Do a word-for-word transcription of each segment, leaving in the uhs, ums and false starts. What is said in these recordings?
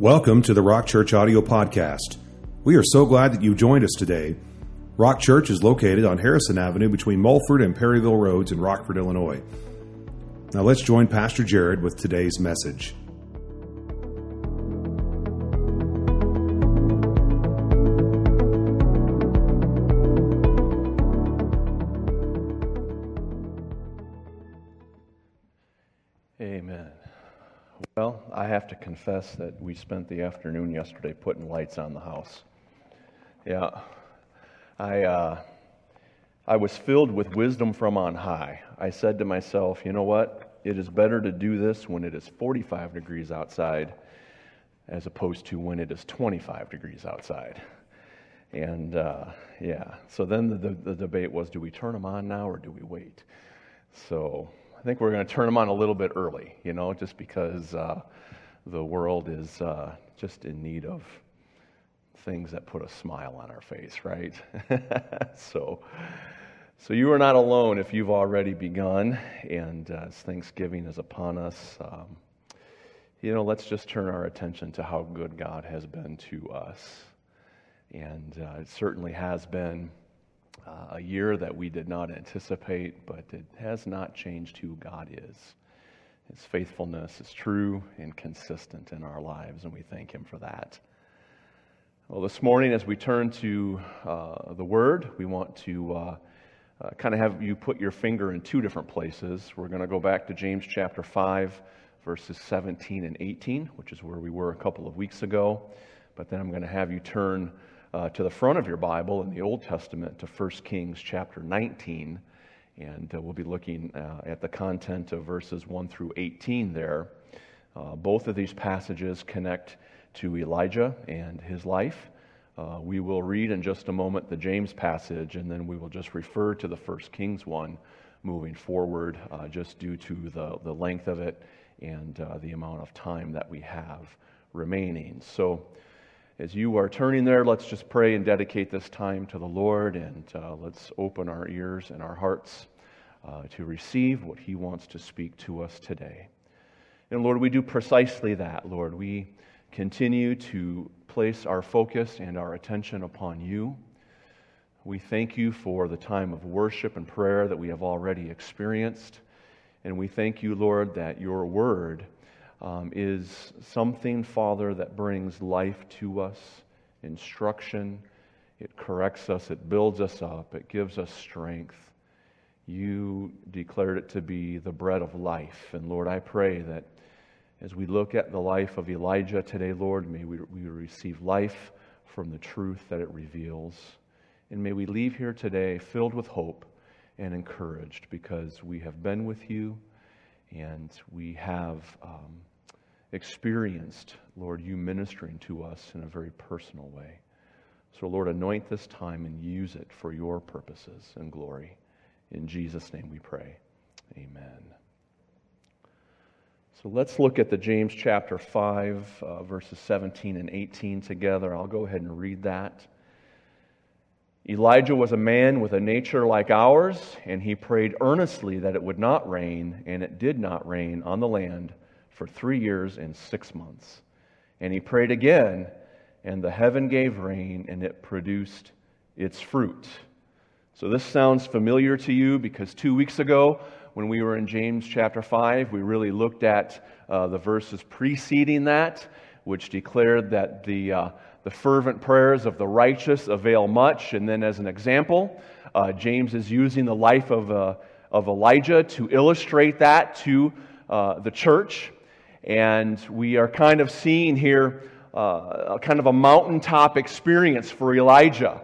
Welcome to the Rock Church Audio Podcast. We are so glad that you joined us today. Rock Church is located on Harrison Avenue between Mulford and Perryville Roads in Rockford, Illinois. Now let's join Pastor Jared with today's message. I have to confess that we spent the afternoon yesterday putting lights on the house. Yeah, I uh, I was filled with wisdom from on high. I said to myself, you know what? It is better to do this when it is forty-five degrees outside as opposed to when it is twenty-five degrees outside. And uh, yeah, so then the, the debate was, do we turn them on now or do we wait? So I think we're going to turn them on a little bit early, you know, just because uh, the world is uh, just in need of things that put a smile on our face, right? so so you are not alone if you've already begun, and uh, as Thanksgiving is upon us, um, you know, let's just turn our attention to how good God has been to us. And uh, it certainly has been Uh, a year that we did not anticipate, but it has not changed who God is. His faithfulness is true and consistent in our lives, and we thank Him for that. Well, this morning as we turn to uh, the Word, we want to uh, uh, kind of have you put your finger in two different places. We're going to go back to James chapter five, verses seventeen and eighteen, which is where we were a couple of weeks ago, but then I'm going to have you turn Uh, to the front of your Bible in the Old Testament to First Kings chapter nineteen, and uh, we'll be looking uh, at the content of verses one through eighteen there. Uh, both of these passages connect to Elijah and his life. Uh, we will read in just a moment the James passage, and then we will just refer to the First Kings one moving forward uh, just due to the, the length of it and uh, the amount of time that we have remaining. So, as you are turning there, let's just pray and dedicate this time to the Lord, and uh, let's open our ears and our hearts uh, to receive what He wants to speak to us today. And Lord, we do precisely that, Lord. We continue to place our focus and our attention upon You. We thank You for the time of worship and prayer that we have already experienced, and we thank You, Lord, that Your Word Um, is something, Father, that brings life to us, instruction. It corrects us, it builds us up, it gives us strength. You declared it to be the bread of life. And Lord, I pray that as we look at the life of Elijah today, Lord, may we, we receive life from the truth that it reveals. And may we leave here today filled with hope and encouraged because we have been with You and we have um, experienced, Lord, You ministering to us in a very personal way. So, Lord, anoint this time and use it for Your purposes and glory. In Jesus' name we pray. Amen. So let's look at the James chapter five, uh, verses seventeen and eighteen together. I'll go ahead and read that. Elijah was a man with a nature like ours, and he prayed earnestly that it would not rain, and it did not rain on the land for three years and six months. And he prayed again, and the heaven gave rain, and it produced its fruit. So this sounds familiar to you because two weeks ago, when we were in James chapter five, we really looked at uh, the verses preceding that, which declared that the uh, the fervent prayers of the righteous avail much. And then as an example, uh, James is using the life of uh, of Elijah to illustrate that to uh, the church. And we are kind of seeing here uh, a kind of a mountaintop experience for Elijah,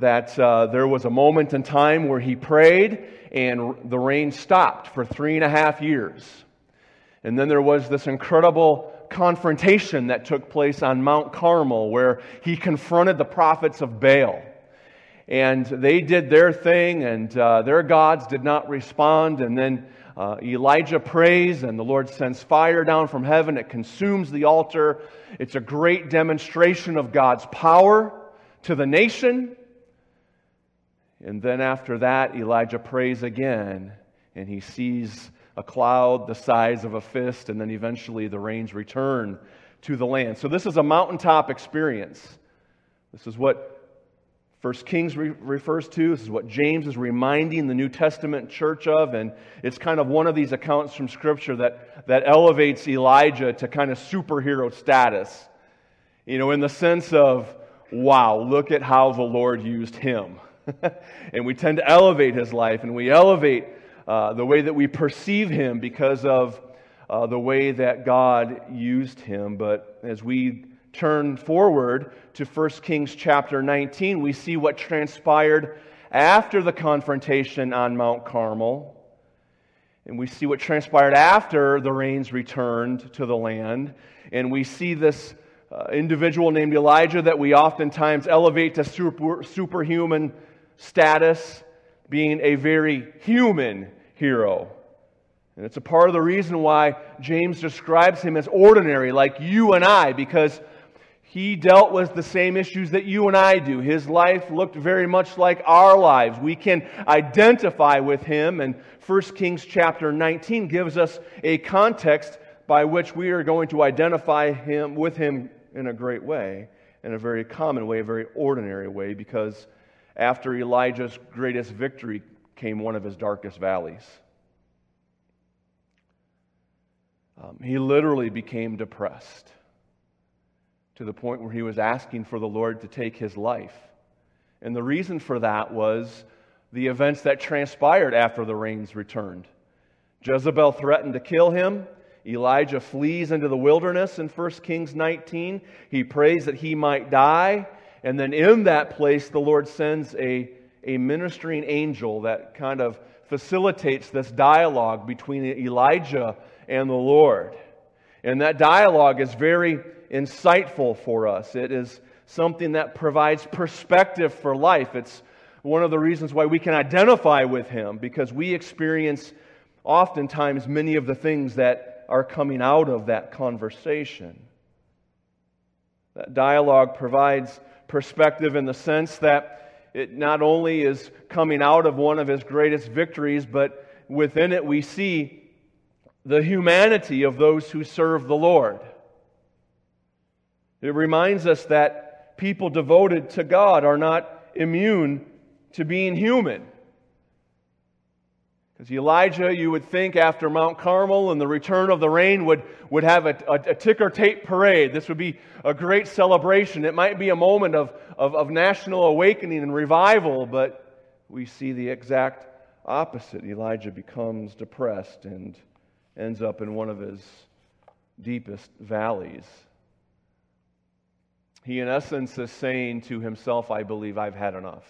that uh, there was a moment in time where he prayed and the rain stopped for three and a half years. And then there was this incredible confrontation that took place on Mount Carmel where he confronted the prophets of Baal. And they did their thing, and uh, their gods did not respond. And then uh, Elijah prays, and the Lord sends fire down from heaven. It consumes the altar. It's a great demonstration of God's power to the nation. And then after that, Elijah prays again, and he sees a cloud the size of a fist, and then eventually the rains return to the land. So this is a mountaintop experience. This is what First Kings re- refers to. This is what James is reminding the New Testament church of. And it's kind of one of these accounts from Scripture that, that elevates Elijah to kind of superhero status. You know, in the sense of, wow, look at how the Lord used him. And we tend to elevate his life, and we elevate uh, the way that we perceive him because of uh, the way that God used him. But as we turn forward to First Kings chapter nineteen, we see what transpired after the confrontation on Mount Carmel. And we see what transpired after the rains returned to the land. And we see this uh, individual named Elijah that we oftentimes elevate to super, superhuman status, being a very human hero. And it's a part of the reason why James describes him as ordinary, like you and I, because he dealt with the same issues that you and I do. His life looked very much like our lives. We can identify with him, and First Kings chapter nineteen gives us a context by which we are going to identify him with him in a great way, in a very common way, a very ordinary way, because after Elijah's greatest victory came one of his darkest valleys. Um, he literally became depressed, to the point where he was asking for the Lord to take his life. And the reason for that was the events that transpired after the rains returned. Jezebel threatened to kill him. Elijah flees into the wilderness in First Kings nineteen. He prays that he might die. And then in that place, the Lord sends a, a ministering angel that kind of facilitates this dialogue between Elijah and the Lord. And that dialogue is very insightful for us. It is something that provides perspective for life. It's one of the reasons why we can identify with him, because we experience oftentimes many of the things that are coming out of that conversation. That dialogue provides perspective in the sense that it not only is coming out of one of his greatest victories, but within it we see the humanity of those who serve the Lord. It reminds us that people devoted to God are not immune to being human. Because Elijah, you would think after Mount Carmel and the return of the rain, would, would have a, a, a ticker tape parade. This would be a great celebration. It might be a moment of, of, of national awakening and revival, but we see the exact opposite. Elijah becomes depressed and ends up in one of his deepest valleys. He, in essence, is saying to himself, I believe I've had enough.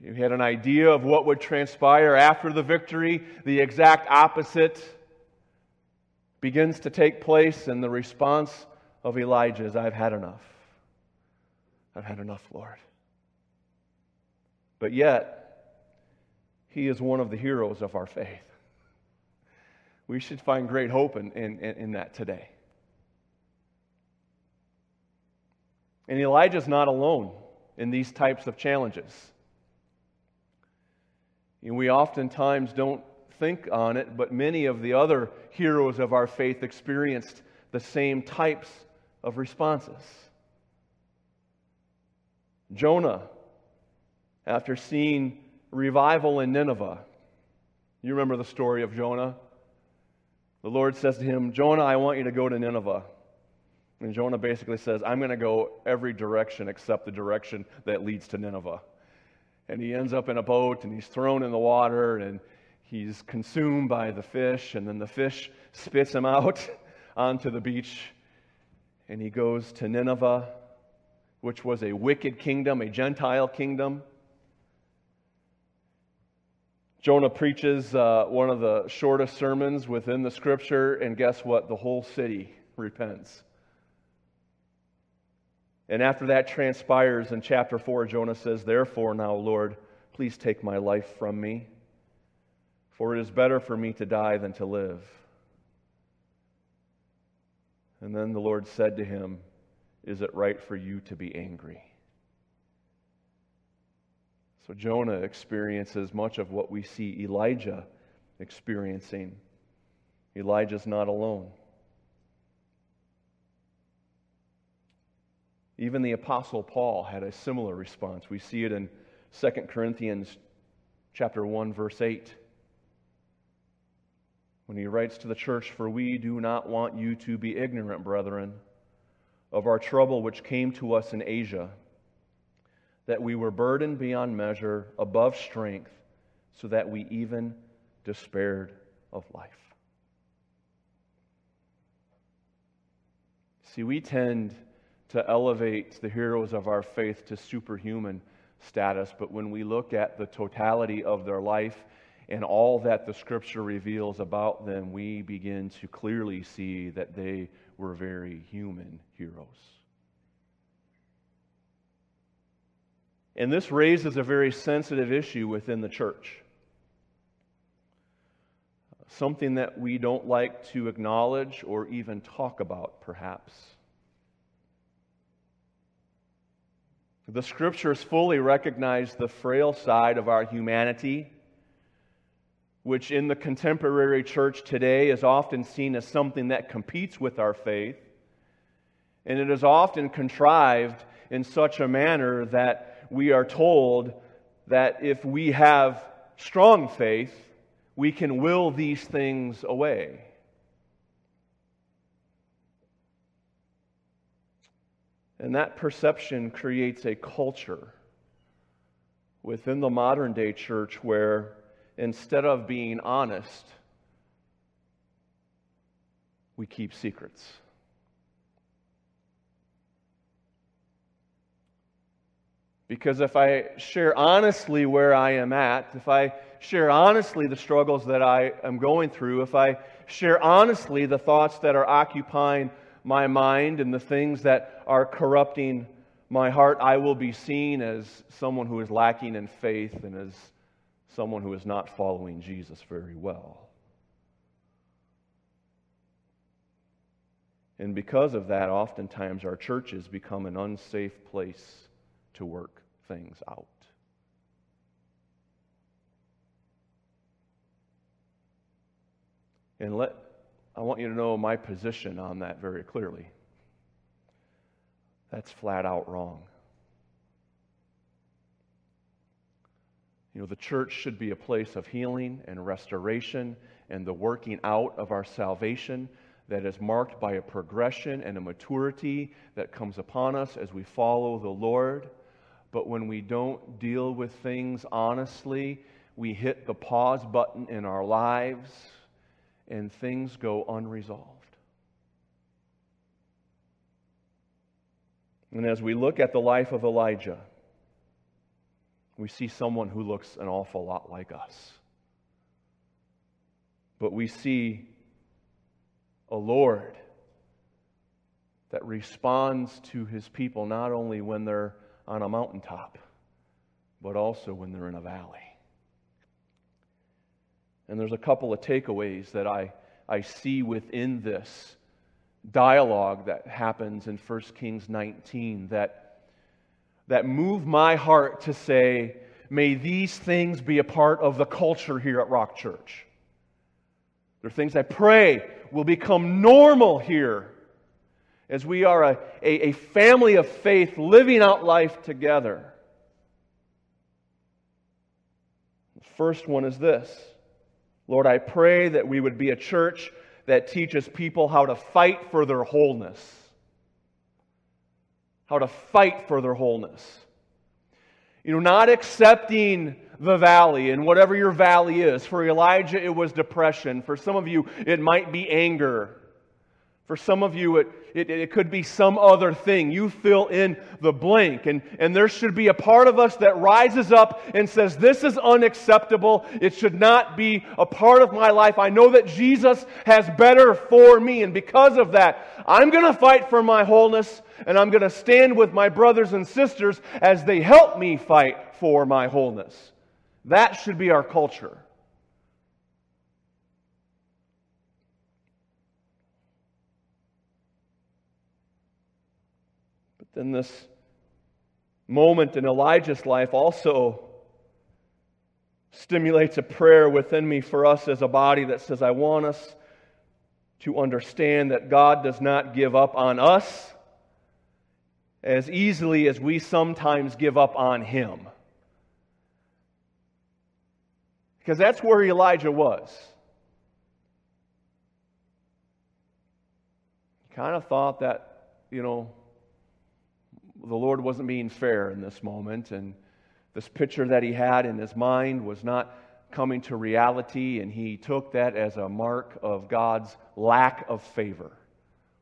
You had an idea of what would transpire after the victory. The exact opposite begins to take place, and the response of Elijah is, I've had enough. I've had enough, Lord. But yet, he is one of the heroes of our faith. We should find great hope in, in, in that today. And Elijah's not alone in these types of challenges. And we oftentimes don't think on it, but many of the other heroes of our faith experienced the same types of responses. Jonah, after seeing revival in Nineveh, you remember the story of Jonah? The Lord says to him, Jonah, I want you to go to Nineveh. And Jonah basically says, I'm going to go every direction except the direction that leads to Nineveh. And he ends up in a boat, and he's thrown in the water, and he's consumed by the fish, and then the fish spits him out onto the beach. And he goes to Nineveh, which was a wicked kingdom, a Gentile kingdom. Jonah preaches uh, one of the shortest sermons within the Scripture, and guess what? The whole city repents. And after that transpires in chapter four, Jonah says, Therefore now, Lord, please take my life from me, for it is better for me to die than to live. And then the Lord said to him, Is it right for you to be angry? So Jonah experiences much of what we see Elijah experiencing. Elijah's not alone. Even the Apostle Paul had a similar response. We see it in Second Corinthians chapter one, verse eight. When he writes to the church, "For we do not want you to be ignorant, brethren, of our trouble which came to us in Asia, that we were burdened beyond measure, above strength, so that we even despaired of life." See, we tend to elevate the heroes of our faith to superhuman status, but when we look at the totality of their life and all that the Scripture reveals about them, we begin to clearly see that they were very human heroes. And this raises a very sensitive issue within the church. Something that we don't like to acknowledge or even talk about, perhaps. The Scriptures fully recognize the frail side of our humanity, which in the contemporary church today is often seen as something that competes with our faith, and it is often contrived in such a manner that we are told that if we have strong faith, we can will these things away. And that perception creates a culture within the modern day church where instead of being honest, we keep secrets. Because if I share honestly where I am at, if I share honestly the struggles that I am going through, if I share honestly the thoughts that are occupying my mind and the things that are corrupting my heart, I will be seen as someone who is lacking in faith and as someone who is not following Jesus very well. And because of that, oftentimes our churches become an unsafe place to work things out. And let I want you to know my position on that very clearly. That's flat out wrong. You know, the church should be a place of healing and restoration and the working out of our salvation that is marked by a progression and a maturity that comes upon us as we follow the Lord. But when we don't deal with things honestly, we hit the pause button in our lives, and things go unresolved. And as we look at the life of Elijah, we see someone who looks an awful lot like us. But we see a Lord that responds to His people not only when they're on a mountaintop, but also when they're in a valley. And there's a couple of takeaways that I, I see within this dialogue that happens in First Kings nineteen that, that move my heart to say, may these things be a part of the culture here at Rock Church. They're things I pray will become normal here as we are a, a, a family of faith living out life together. The first one is this. Lord, I pray that we would be a church that teaches people how to fight for their wholeness. How to fight for their wholeness. You know, not accepting the valley and whatever your valley is. For Elijah, it was depression. For some of you, it might be anger. For some of you, it, it, it could be some other thing. You fill in the blank. And, and there should be a part of us that rises up and says, this is unacceptable. It should not be a part of my life. I know that Jesus has better for me. And because of that, I'm going to fight for my wholeness. And I'm going to stand with my brothers and sisters as they help me fight for my wholeness. That should be our culture. Then this moment in Elijah's life also stimulates a prayer within me for us as a body that says, I want us to understand that God does not give up on us. as easily as we sometimes give up on him. Because that's where Elijah was. He kind of thought that, you know, the Lord wasn't being fair in this moment, and this picture that he had in his mind was not coming to reality, and he took that as a mark of God's lack of favor,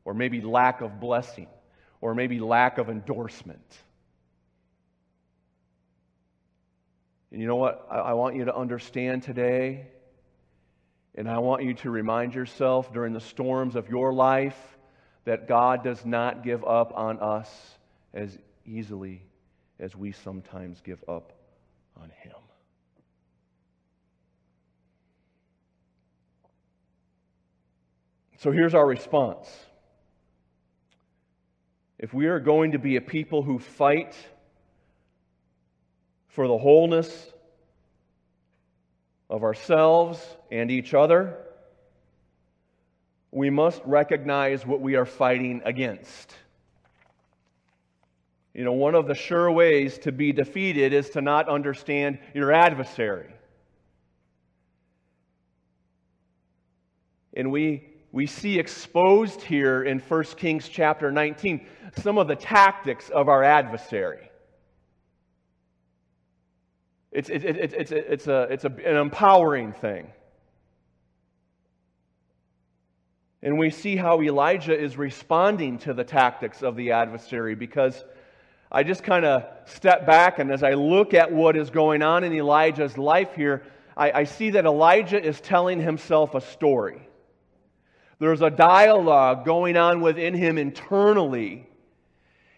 or maybe lack of blessing, or maybe lack of endorsement. And you know what? I, I want you to understand today, and I want you to remind yourself during the storms of your life that God does not give up on us as easily as we sometimes give up on him. So here's our response. If we are going to be a people who fight for the wholeness of ourselves and each other, we must recognize what we are fighting against. You know, one of the sure ways to be defeated is to not understand your adversary. And we we see exposed here in First Kings chapter nineteen some of the tactics of our adversary. It's, it, it, it, it's, it's, a, it's a, an empowering thing. And we see how Elijah is responding to the tactics of the adversary, because I just kind of step back, and as I look at what is going on in Elijah's life here, I, I see that Elijah is telling himself a story. There's a dialogue going on within him internally.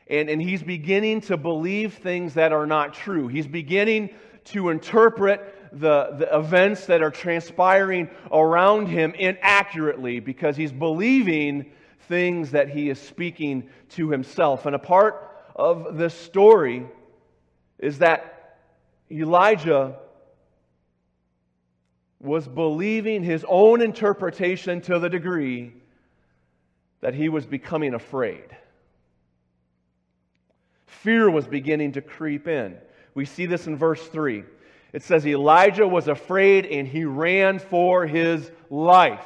And, and he's beginning to believe things that are not true. He's beginning to interpret the, the events that are transpiring around him inaccurately, because he's believing things that he is speaking to himself. And a part of this story is that Elijah was believing his own interpretation to the degree that he was becoming afraid. Fear was beginning to creep in. We see this in verse three. It says, Elijah was afraid and he ran for his life.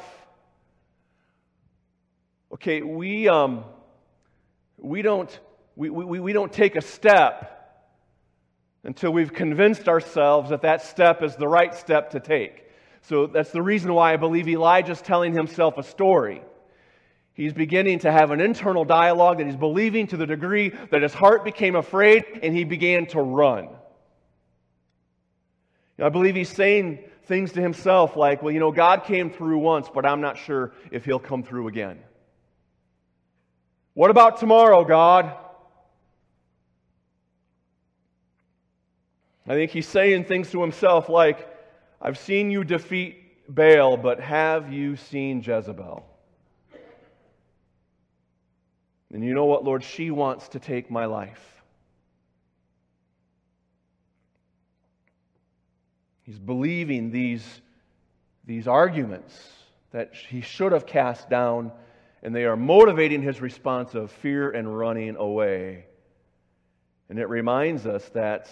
Okay, we um, we don't we, we, we don't take a step until we've convinced ourselves that that step is the right step to take. So that's the reason why I believe Elijah's telling himself a story. He's beginning to have an internal dialogue that he's believing to the degree that his heart became afraid and he began to run. I believe he's saying things to himself like, well, you know, God came through once, but I'm not sure if he'll come through again. What about tomorrow, God? I think he's saying things to himself like, I've seen you defeat Baal, but have you seen Jezebel? And you know what, Lord? She wants to take my life. He's believing these, these arguments that he should have cast down, and they are motivating his response of fear and running away. And it reminds us that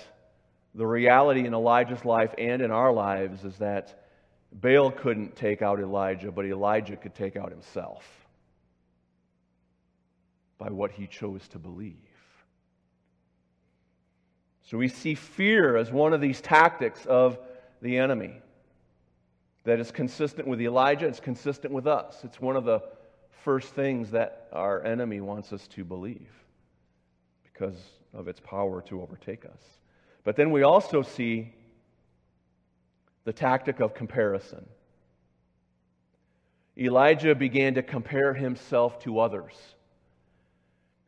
the reality in Elijah's life and in our lives is that Baal couldn't take out Elijah, but Elijah could take out himself by what he chose to believe. So we see fear as one of these tactics of the enemy that is consistent with Elijah, it's consistent with us. It's one of the first things that our enemy wants us to believe because of its power to overtake us. But then we also see the tactic of comparison. Elijah began to compare himself to others.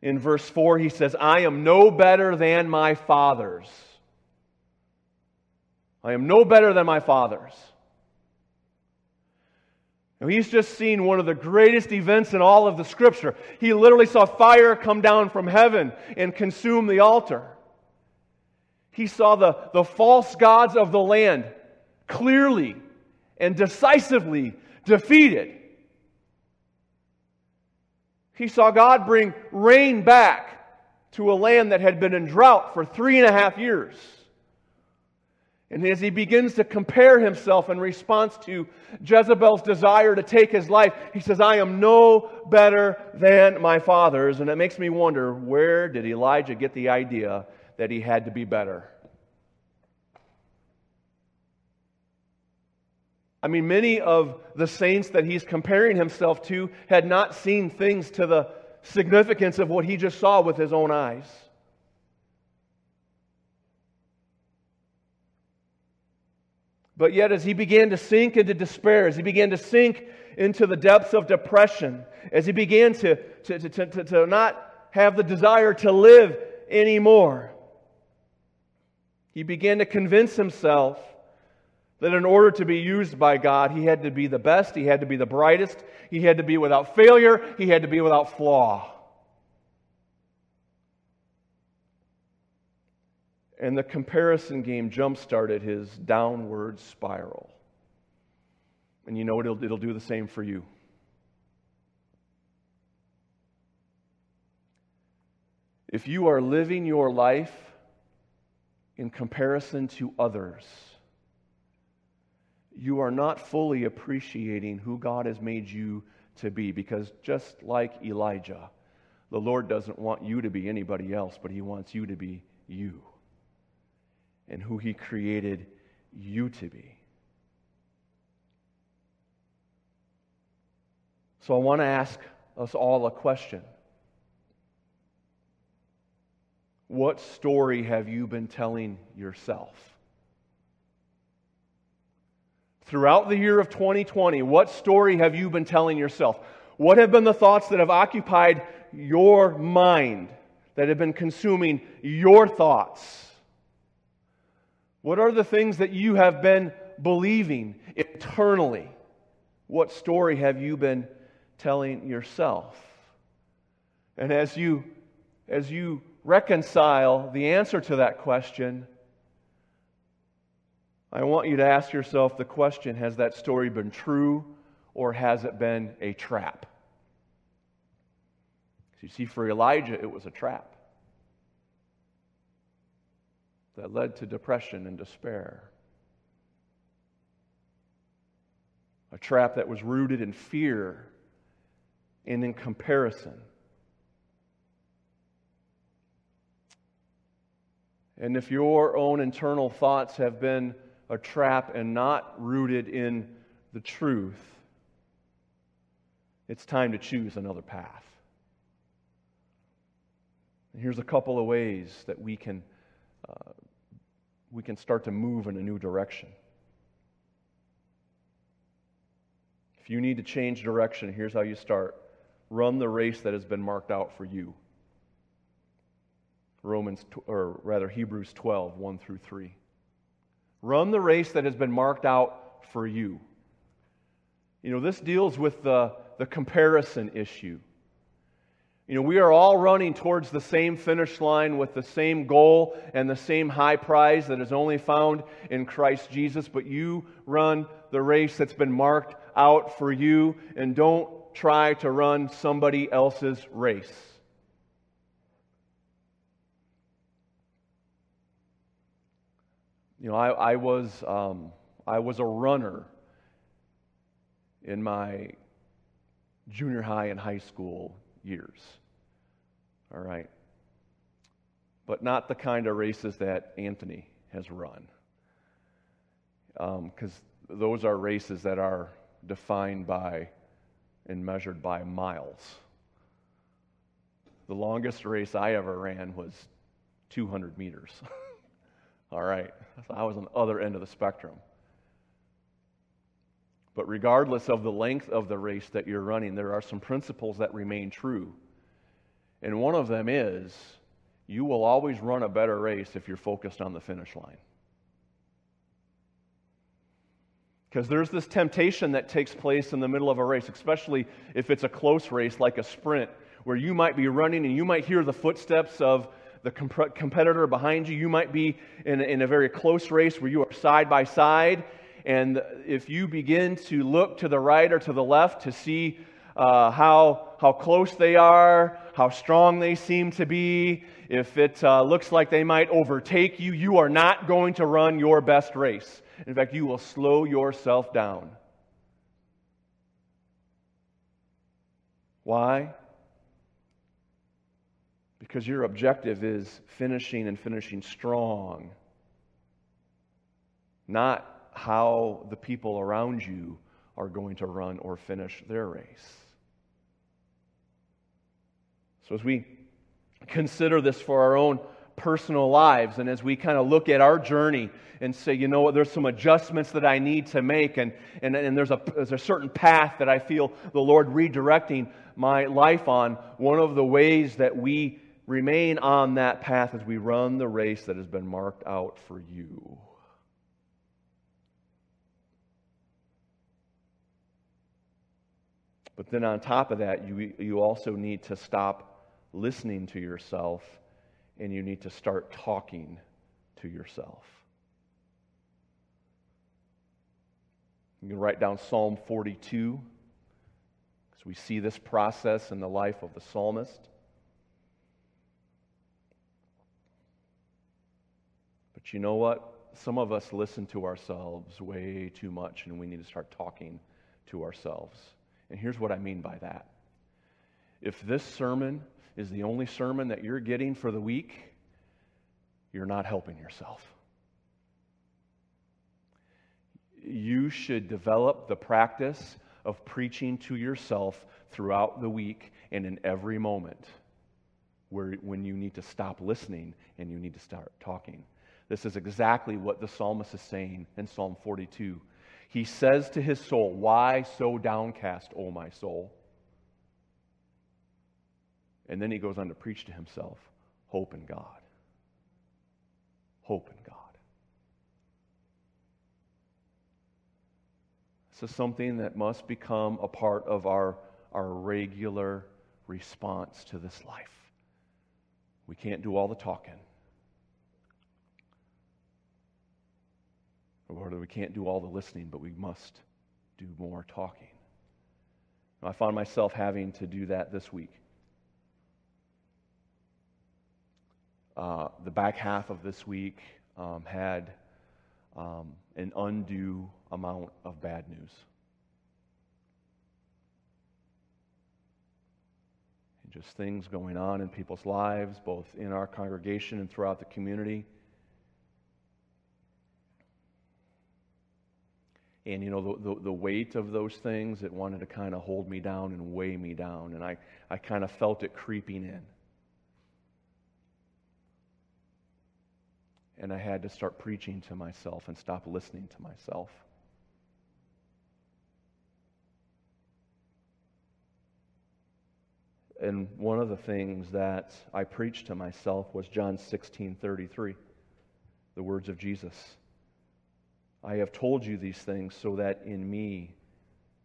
In verse four, he says, I am no better than my fathers. I am no better than my fathers. Now, he's just seen one of the greatest events in all of the Scripture. He literally saw fire come down from heaven and consume the altar. He saw the, the false gods of the land clearly and decisively defeated. He saw God bring rain back to a land that had been in drought for three and a half years. And as he begins to compare himself in response to Jezebel's desire to take his life, he says, I am no better than my fathers. And it makes me wonder, where did Elijah get the idea that he had to be better? I mean, many of the saints that he's comparing himself to had not seen things to the significance of what he just saw with his own eyes. But yet, as he began to sink into despair, as he began to sink into the depths of depression, as he began to, to, to, to, to not have the desire to live anymore, he began to convince himself that in order to be used by God, he had to be the best, he had to be the brightest, he had to be without failure, he had to be without flaw. And the comparison game jump-started his downward spiral. And you know what? It'll, it'll do the same for you. If you are living your life in comparison to others, you are not fully appreciating who God has made you to be. Because just like Elijah, the Lord doesn't want you to be anybody else, but He wants you to be you. And who He created you to be. So I want to ask us all a question. What story have you been telling yourself? Throughout the year of twenty twenty, what story have you been telling yourself? What have been the thoughts that have occupied your mind, that have been consuming your thoughts? What are the things that you have been believing eternally? What story have you been telling yourself? And as you, as you reconcile the answer to that question, I want you to ask yourself the question, has that story been true or has it been a trap? You see, for Elijah, it was a trap that led to depression and despair. A trap that was rooted in fear and in comparison. And if your own internal thoughts have been a trap and not rooted in the truth, it's time to choose another path. And here's a couple of ways that we can uh, we can start to move in a new direction. If you need to change direction, here's how you start. Run the race that has been marked out for you. Romans, or rather Hebrews twelve, one through three. Run the race that has been marked out for you. You know, this deals with the, the comparison issue. You know, we are all running towards the same finish line with the same goal and the same high prize that is only found in Christ Jesus, but you run the race that's been marked out for you, and don't try to run somebody else's race. You know, I, I was um, I was a runner in my junior high and high school years. All right. But not the kind of races that Anthony has run. Um, because those are races that are defined by and measured by miles. The longest race I ever ran was two hundred meters. All right. So I was on the other end of the spectrum. But regardless of the length of the race that you're running, there are some principles that remain true. And one of them is, you will always run a better race if you're focused on the finish line. Because there's this temptation that takes place in the middle of a race, especially if it's a close race like a sprint, where you might be running and you might hear the footsteps of the comp- competitor behind you. You might be in, in a very close race where you are side by side. And if you begin to look to the right or to the left to see uh, how, how close they are, how strong they seem to be, If it uh, looks like they might overtake you, you are not going to run your best race. In fact, you will slow yourself down. Why? Because your objective is finishing and finishing strong, not how the people around you are going to run or finish their race. So as we consider this for our own personal lives, and as we kind of look at our journey and say, you know what, there's some adjustments that I need to make, and, and, and there's a, there's a certain path that I feel the Lord redirecting my life on, one of the ways that we remain on that path is we run the race that has been marked out for you. But then on top of that, you, you also need to stop listening to yourself, and you need to start talking to yourself. You can write down Psalm forty-two, because we see this process in the life of the psalmist. But you know what? Some of us listen to ourselves way too much, and we need to start talking to ourselves. And here's what I mean by that. If this sermon is the only sermon that you're getting for the week, you're not helping yourself. You should develop the practice of preaching to yourself throughout the week and in every moment where when you need to stop listening and you need to start talking. This is exactly what the psalmist is saying in Psalm forty-two. He says to his soul, "Why so downcast, O my soul?" And then he goes on to preach to himself, hope in God. Hope in God. This is something that must become a part of our, our regular response to this life. We can't do all the talking. Lord, we can't do all the listening, but we must do more talking. Now, I found myself having to do that this week. Uh, the back half of this week um, had um, an undue amount of bad news. And just things going on in people's lives, both in our congregation and throughout the community. And, you know, the, the, the weight of those things, it wanted to kind of hold me down and weigh me down. And I, I kind of felt it creeping in. And I had to start preaching to myself and stop listening to myself. And one of the things that I preached to myself was John sixteen thirty-three, the words of Jesus. I have told you these things so that in me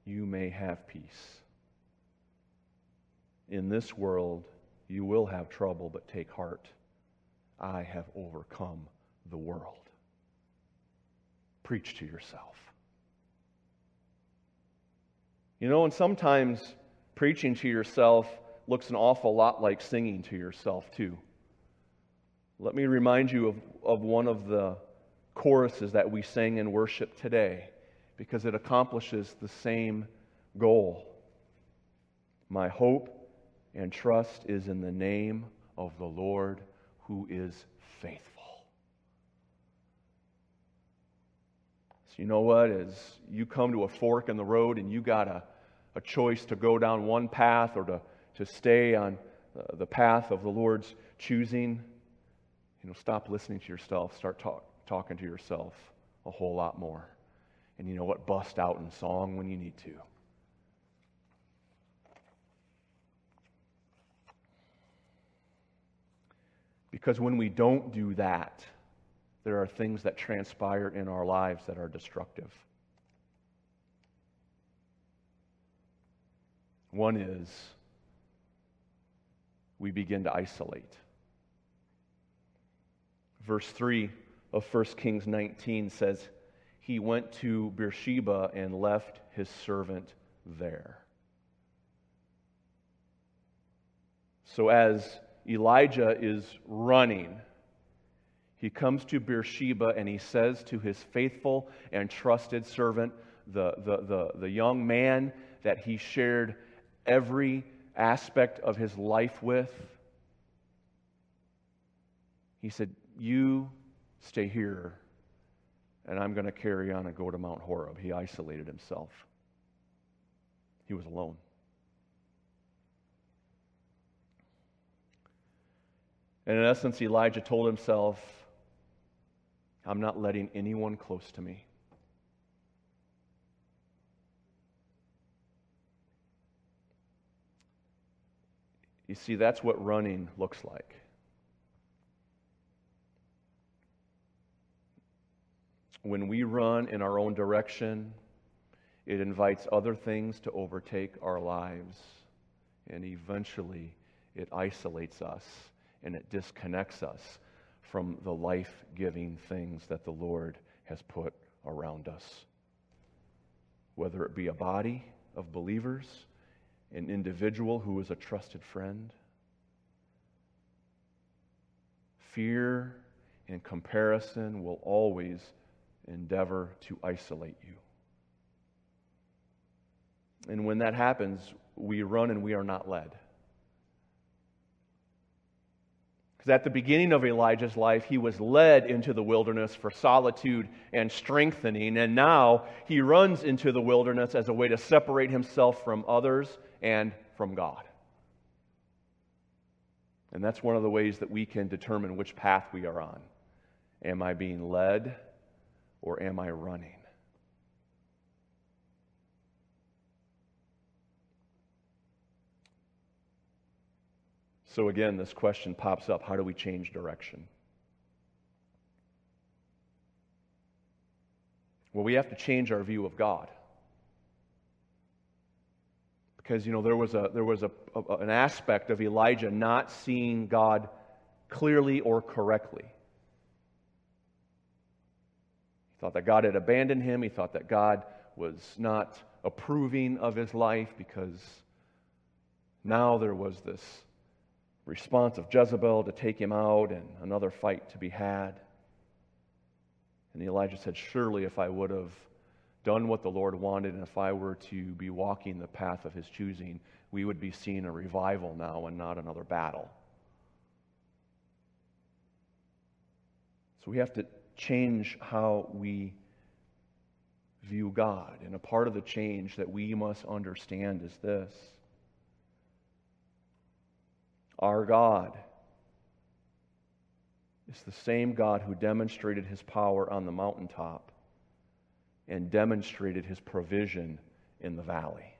you may have peace. In this world you will have trouble, but take heart. I have overcome the world. Preach to yourself. You know, and sometimes preaching to yourself looks an awful lot like singing to yourself too. Let me remind you of, of one of the choruses that we sang in worship today, because it accomplishes the same goal. My hope and trust is in the name of the Lord who is faithful. So you know what? As you come to a fork in the road and you got a, a choice to go down one path or to, to stay on the path of the Lord's choosing, you know, stop listening to yourself. Start talking. talking to yourself a whole lot more. And you know what? Bust out in song when you need to. Because when we don't do that, there are things that transpire in our lives that are destructive. One is we begin to isolate. Verse three of First Kings nineteen says, he went to Beersheba and left his servant there. So as Elijah is running. He comes to Beersheba and he says to his faithful and trusted servant, the, the, the, the young man that he shared every aspect of his life with, he said, "You stay here, and I'm going to carry on and go to Mount Horeb." He isolated himself. He was alone. And in essence, Elijah told himself, "I'm not letting anyone close to me." You see, that's what running looks like. When we run in our own direction, it invites other things to overtake our lives, and eventually it isolates us and it disconnects us from the life-giving things that the Lord has put around us. Whether it be a body of believers, an individual who is a trusted friend. Fear and comparison will always endeavor to isolate you. And when that happens, we run and we are not led. Because at the beginning of Elijah's life, he was led into the wilderness for solitude and strengthening, and now he runs into the wilderness as a way to separate himself from others and from God. And that's one of the ways that we can determine which path we are on. Am I being led or am I running? So again, this question pops up, how do we change direction? Well, we have to change our view of God. Because, you know, there was a there was a, a an aspect of Elijah not seeing God clearly or correctly. He thought that God had abandoned him. He thought that God was not approving of his life because now there was this response of Jezebel to take him out and another fight to be had. And Elijah said, "Surely if I would have done what the Lord wanted, and if I were to be walking the path of his choosing, we would be seeing a revival now and not another battle." So we have to change how we view God. And a part of the change that we must understand is this. Our God is the same God who demonstrated his power on the mountaintop and demonstrated his provision in the valley.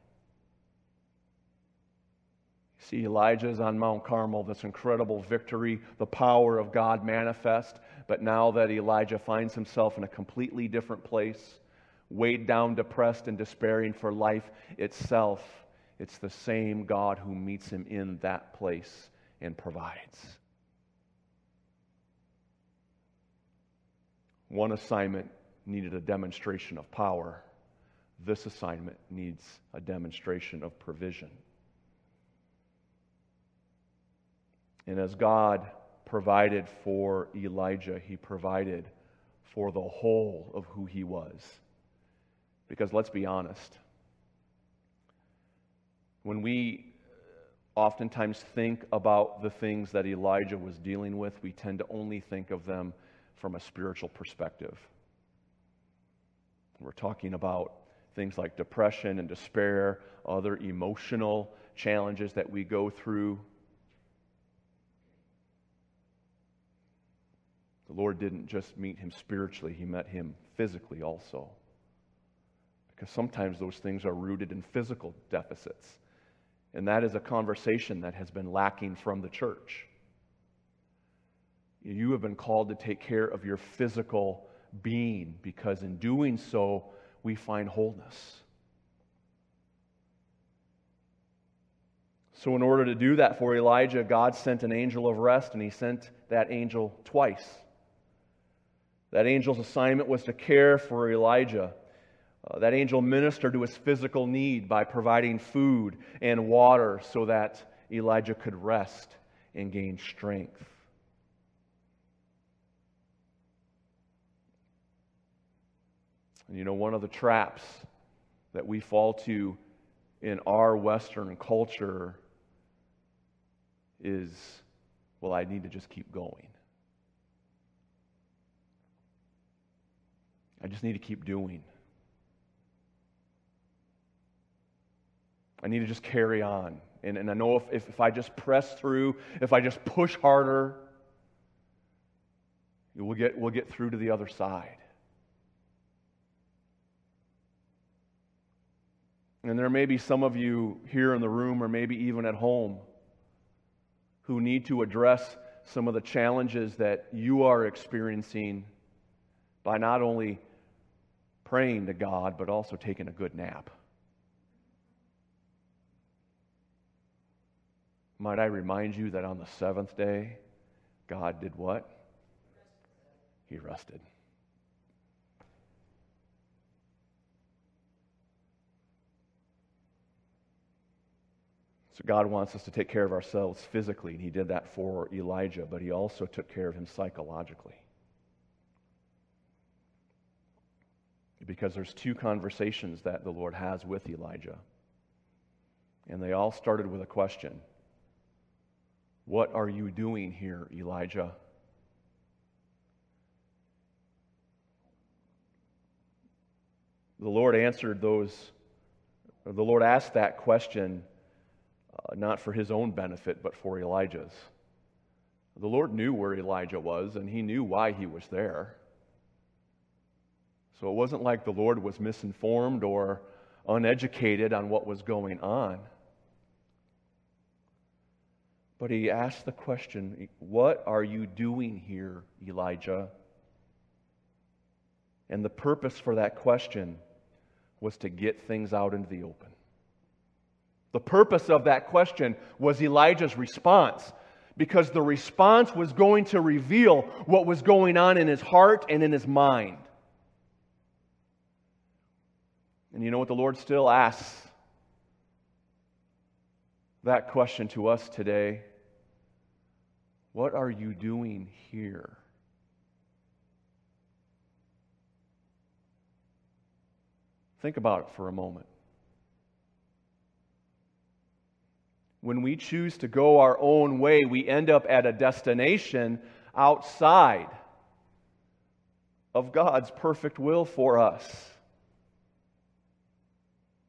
See, Elijah is on Mount Carmel, this incredible victory, the power of God manifest, but now that Elijah finds himself in a completely different place, weighed down, depressed, and despairing for life itself, it's the same God who meets him in that place and provides. One assignment needed a demonstration of power. This assignment needs a demonstration of provision. And as God provided for Elijah, he provided for the whole of who he was. Because let's be honest, when we oftentimes think about the things that Elijah was dealing with, we tend to only think of them from a spiritual perspective. We're talking about things like depression and despair, other emotional challenges that we go through. The Lord didn't just meet him spiritually, he met him physically also. Because sometimes those things are rooted in physical deficits. And that is a conversation that has been lacking from the church. You have been called to take care of your physical being, because in doing so, we find wholeness. So in order to do that for Elijah, God sent an angel of rest, and he sent that angel twice. That angel's assignment was to care for Elijah. Uh, that angel ministered to his physical need by providing food and water so that Elijah could rest and gain strength. And you know, one of the traps that we fall to in our Western culture is, well, I need to just keep going. I just need to keep doing. I need to just carry on. And, and I know if, if, if I just press through, if I just push harder, we'll get, we'll get through to the other side. And there may be some of you here in the room, or maybe even at home, who need to address some of the challenges that you are experiencing by not only praying to God, but also taking a good nap. Might I remind you that on the seventh day, God did what? He rested. So God wants us to take care of ourselves physically, and He did that for Elijah, but He also took care of him psychologically. Because there's two conversations that the Lord has with Elijah, and they all started with a question. What are you doing here, Elijah? The Lord answered those, or the Lord asked that question Uh, not for his own benefit, but for Elijah's. The Lord knew where Elijah was, and he knew why he was there. So it wasn't like the Lord was misinformed or uneducated on what was going on. But he asked the question, what are you doing here, Elijah? And the purpose for that question was to get things out into the open. The purpose of that question was Elijah's response, because the response was going to reveal what was going on in his heart and in his mind. And you know what? The Lord still asks that question to us today. What are you doing here? Think about it for a moment. When we choose to go our own way, we end up at a destination outside of God's perfect will for us.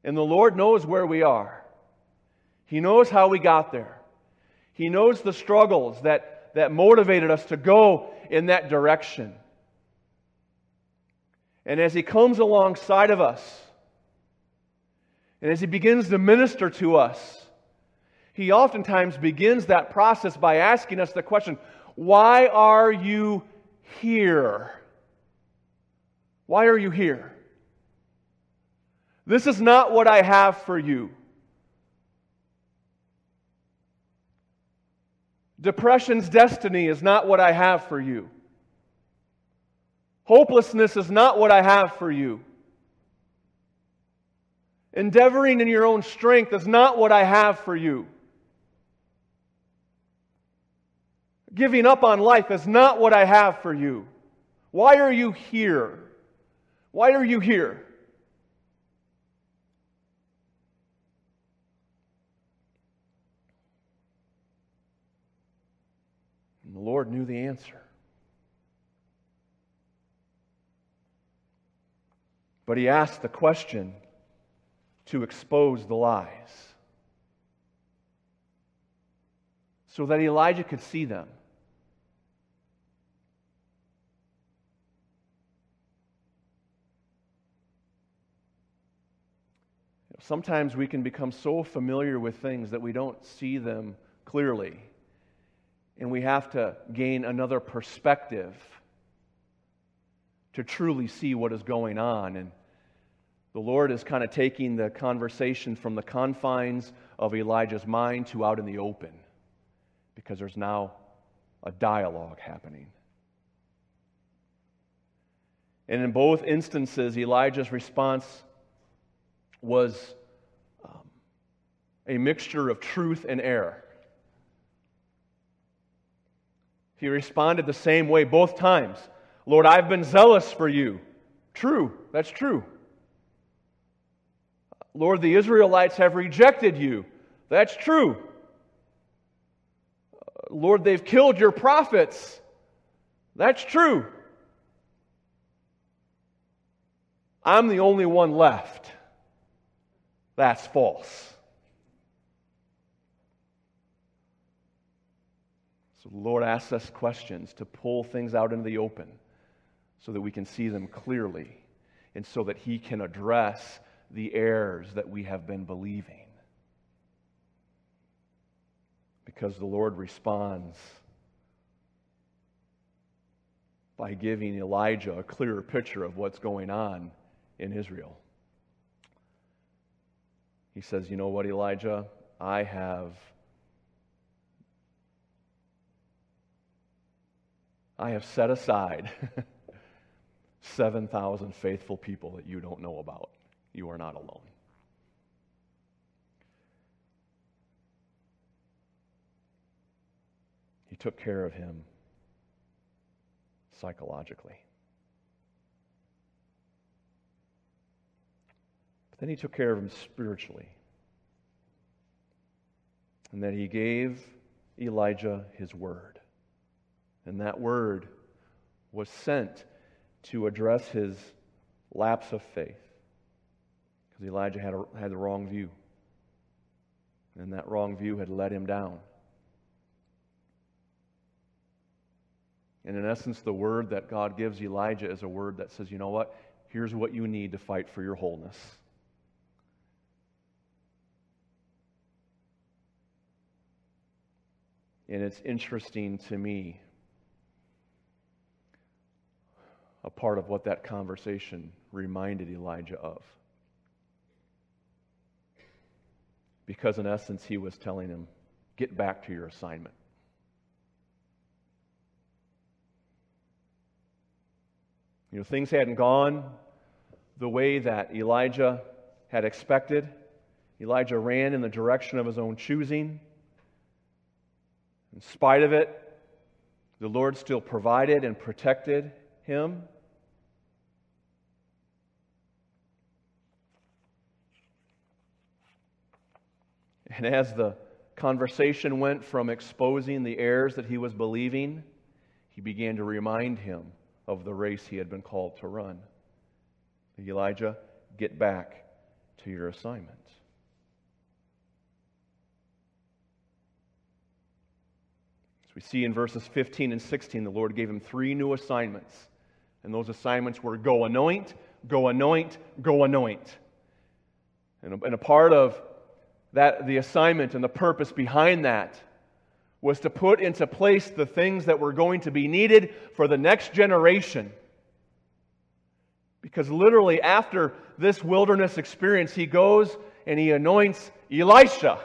And the Lord knows where we are. He knows how we got there. He knows the struggles that, that motivated us to go in that direction. And as He comes alongside of us, and as He begins to minister to us, He oftentimes begins that process by asking us the question, why are you here? Why are you here? This is not what I have for you. Depression's destiny is not what I have for you. Hopelessness is not what I have for you. Endeavoring in your own strength is not what I have for you. Giving up on life is not what I have for you. Why are you here? Why are you here? And the Lord knew the answer. But He asked the question to expose the lies, so that Elijah could see them. Sometimes we can become so familiar with things that we don't see them clearly, and we have to gain another perspective to truly see what is going on. And the Lord is kind of taking the conversation from the confines of Elijah's mind to out in the open, because there's now a dialogue happening. And in both instances, Elijah's response was um, a mixture of truth and error. He responded the same way both times. Lord, I've been zealous for you. True, that's true. Lord, the Israelites have rejected you. That's true. Lord, they've killed your prophets. That's true. I'm the only one left. That's false. So the Lord asks us questions to pull things out into the open so that we can see them clearly and so that He can address the errors that we have been believing. Because the Lord responds by giving Elijah a clearer picture of what's going on in Israel. He says, you know what, Elijah? I have, I have set aside seven thousand faithful people that you don't know about. You are not alone. He took care of him psychologically. But then he took care of him spiritually. And then he gave Elijah his word. And that word was sent to address his lapse of faith. Because Elijah had, a, had the wrong view. And that wrong view had let him down. And in essence, the word that God gives Elijah is a word that says, you know what? Here's what you need to fight for your wholeness. And it's interesting to me, a part of what that conversation reminded Elijah of. Because in essence, he was telling him, get back to your assignment. You know, things hadn't gone the way that Elijah had expected. Elijah ran in the direction of his own choosing. In spite of it, the Lord still provided and protected him. And as the conversation went from exposing the errors that he was believing, he began to remind him of the race he had been called to run. Elijah, get back to your assignment. As we see in verses fifteen and sixteen, the Lord gave him three new assignments. And those assignments were go anoint, go anoint, go anoint. And a, and a part of that, the assignment and the purpose behind that, was to put into place the things that were going to be needed for the next generation. Because literally after this wilderness experience, he goes and he anoints Elisha,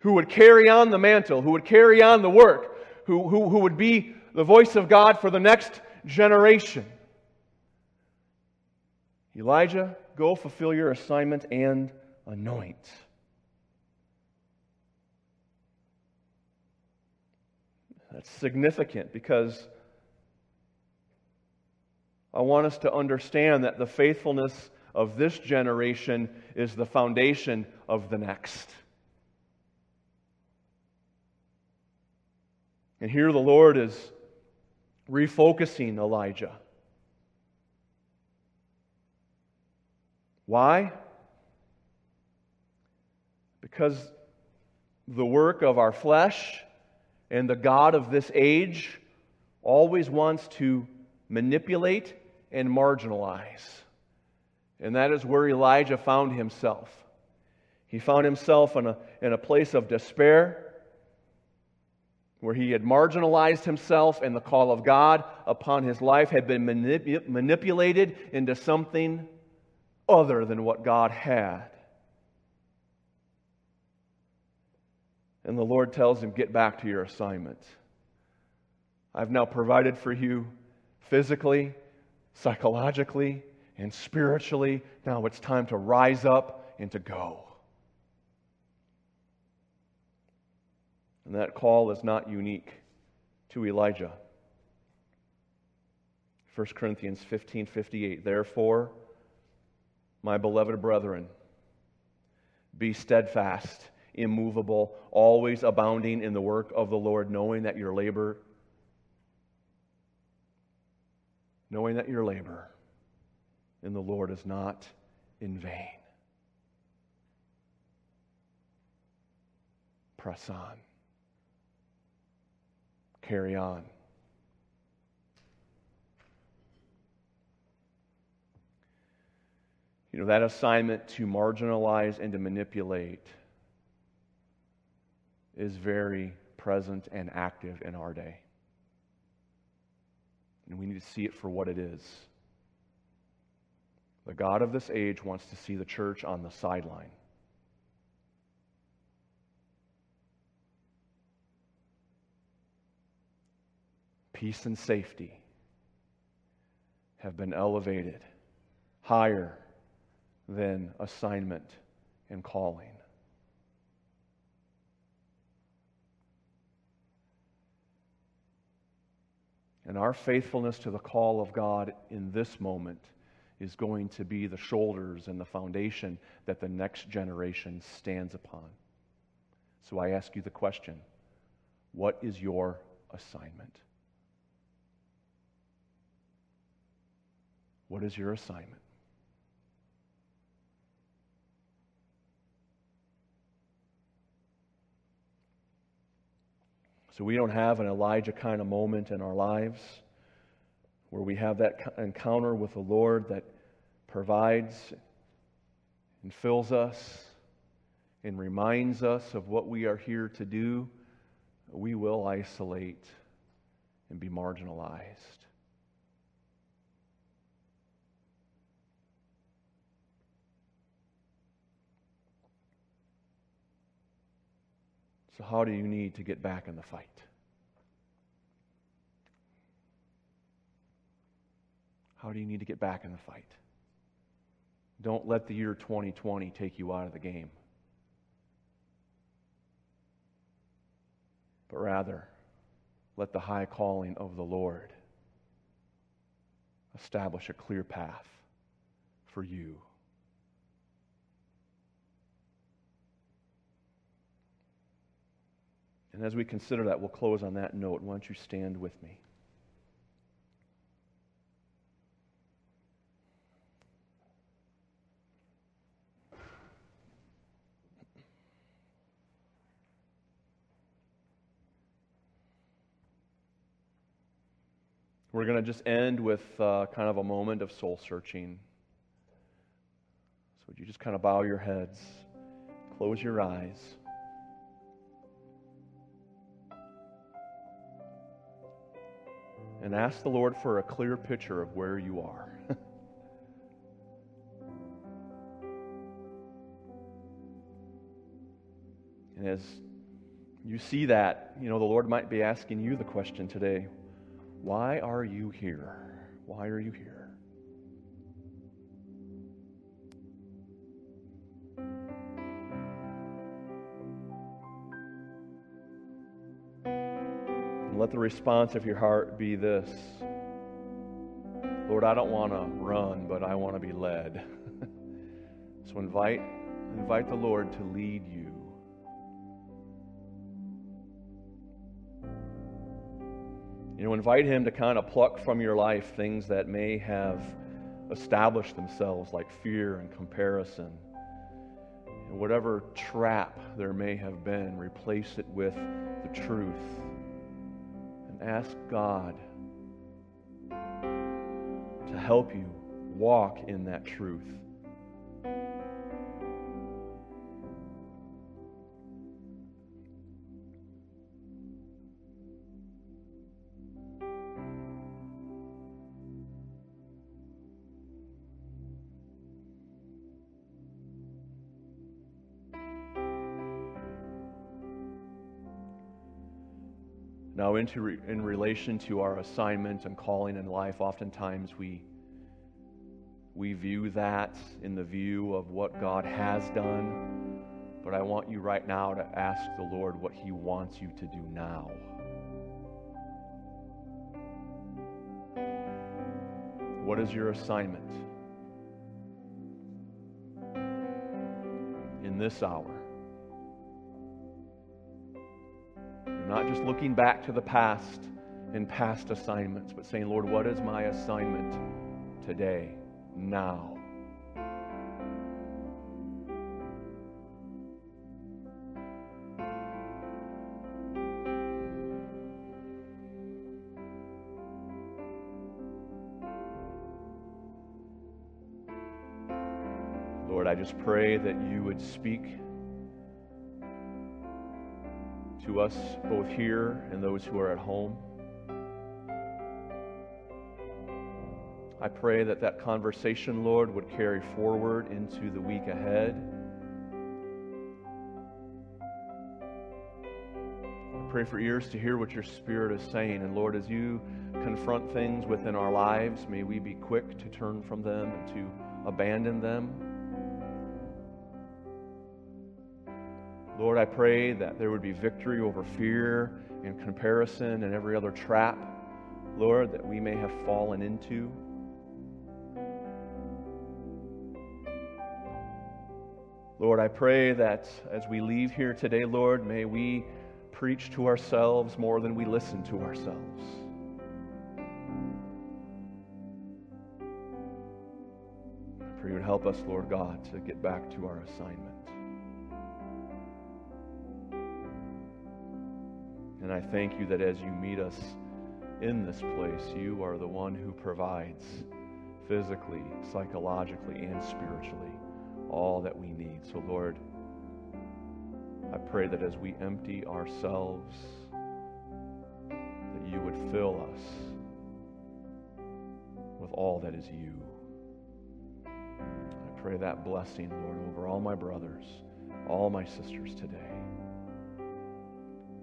who would carry on the mantle, who would carry on the work, who, who, who would be the voice of God for the next generation. Elijah, go fulfill your assignment and anoint. That's significant because I want us to understand that the faithfulness of this generation is the foundation of the next. And here the Lord is refocusing Elijah. Why? Because the work of our flesh and the God of this age always wants to manipulate and marginalize. And that is where Elijah found himself. He found himself in a, in a place of despair, where he had marginalized himself and the call of God upon his life had been manip- manipulated into something other than what God had. And the Lord tells him, get back to your assignment. I've now provided for you physically, psychologically, and spiritually. Now it's time to rise up and to go. And that call is not unique to Elijah. First Corinthians fifteen fifty-eight, therefore, my beloved brethren, be steadfast, immovable, always abounding in the work of the Lord, knowing that your labor, knowing that your labor in the Lord is not in vain. Press on. Carry on. You know, that assignment to marginalize and to manipulate is very present and active in our day. And we need to see it for what it is. The God of this age wants to see the church on the sideline. Peace and safety have been elevated higher than assignment and calling. And our faithfulness to the call of God in this moment is going to be the shoulders and the foundation that the next generation stands upon. So I ask you the question, what is your assignment? What is your assignment? So we don't have an Elijah kind of moment in our lives where we have that encounter with the Lord that provides and fills us and reminds us of what we are here to do. We will isolate and be marginalized. So how do you need to get back in the fight? How do you need to get back in the fight? Don't let the year twenty twenty take you out of the game. But rather, let the high calling of the Lord establish a clear path for you. And as we consider that, we'll close on that note. Why don't you stand with me? We're going to just end with uh, kind of a moment of soul searching. So would you just kind of bow your heads, close your eyes. And ask the Lord for a clear picture of where you are. And as you see that, you know, the Lord might be asking you the question today, why are you here? Why are you here? Let the response of your heart be this: Lord, I don't want to run, but I want to be led. So invite, invite the Lord to lead you. You know, invite Him to kind of pluck from your life things that may have established themselves, like fear and comparison. And whatever trap there may have been, replace it with the truth. Ask God to help you walk in that truth. Now, into re- in relation to our assignment and calling in life, oftentimes we, we view that in the view of what God has done. But I want you right now to ask the Lord what He wants you to do now. What is your assignment in this hour? You're not just looking back to the past and past assignments, but saying, Lord, what is my assignment today, now? Lord, I just pray that you would speak to us both here and those who are at home. I pray that that conversation, Lord, would carry forward into the week ahead. I pray for ears to hear what your Spirit is saying. And Lord, as you confront things within our lives, may we be quick to turn from them and to abandon them. Lord, I pray that there would be victory over fear and comparison and every other trap, Lord, that we may have fallen into. Lord, I pray that as we leave here today, Lord, may we preach to ourselves more than we listen to ourselves. I pray you would help us, Lord God, to get back to our assignment. And I thank you that as you meet us in this place, you are the one who provides physically, psychologically, and spiritually all that we need. So Lord, I pray that as we empty ourselves, that you would fill us with all that is you. I pray that blessing, Lord, over all my brothers, all my sisters today.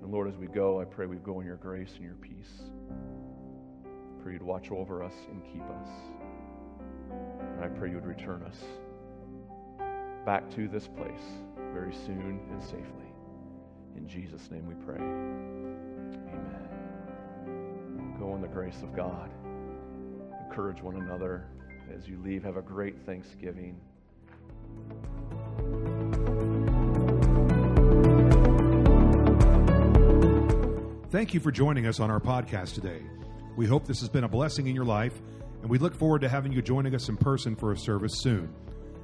And Lord, as we go, I pray we go in your grace and your peace. I pray you'd watch over us and keep us. And I pray you would return us back to this place very soon and safely. In Jesus' name we pray. Amen. Go in the grace of God. Encourage one another. As you leave, have a great Thanksgiving. Thank you for joining us on our podcast today. We hope this has been a blessing in your life, and we look forward to having you joining us in person for a service soon.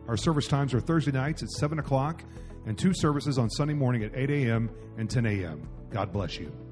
Our service times are Thursday nights at seven o'clock and two services on Sunday morning at eight a.m. and ten a.m. God bless you.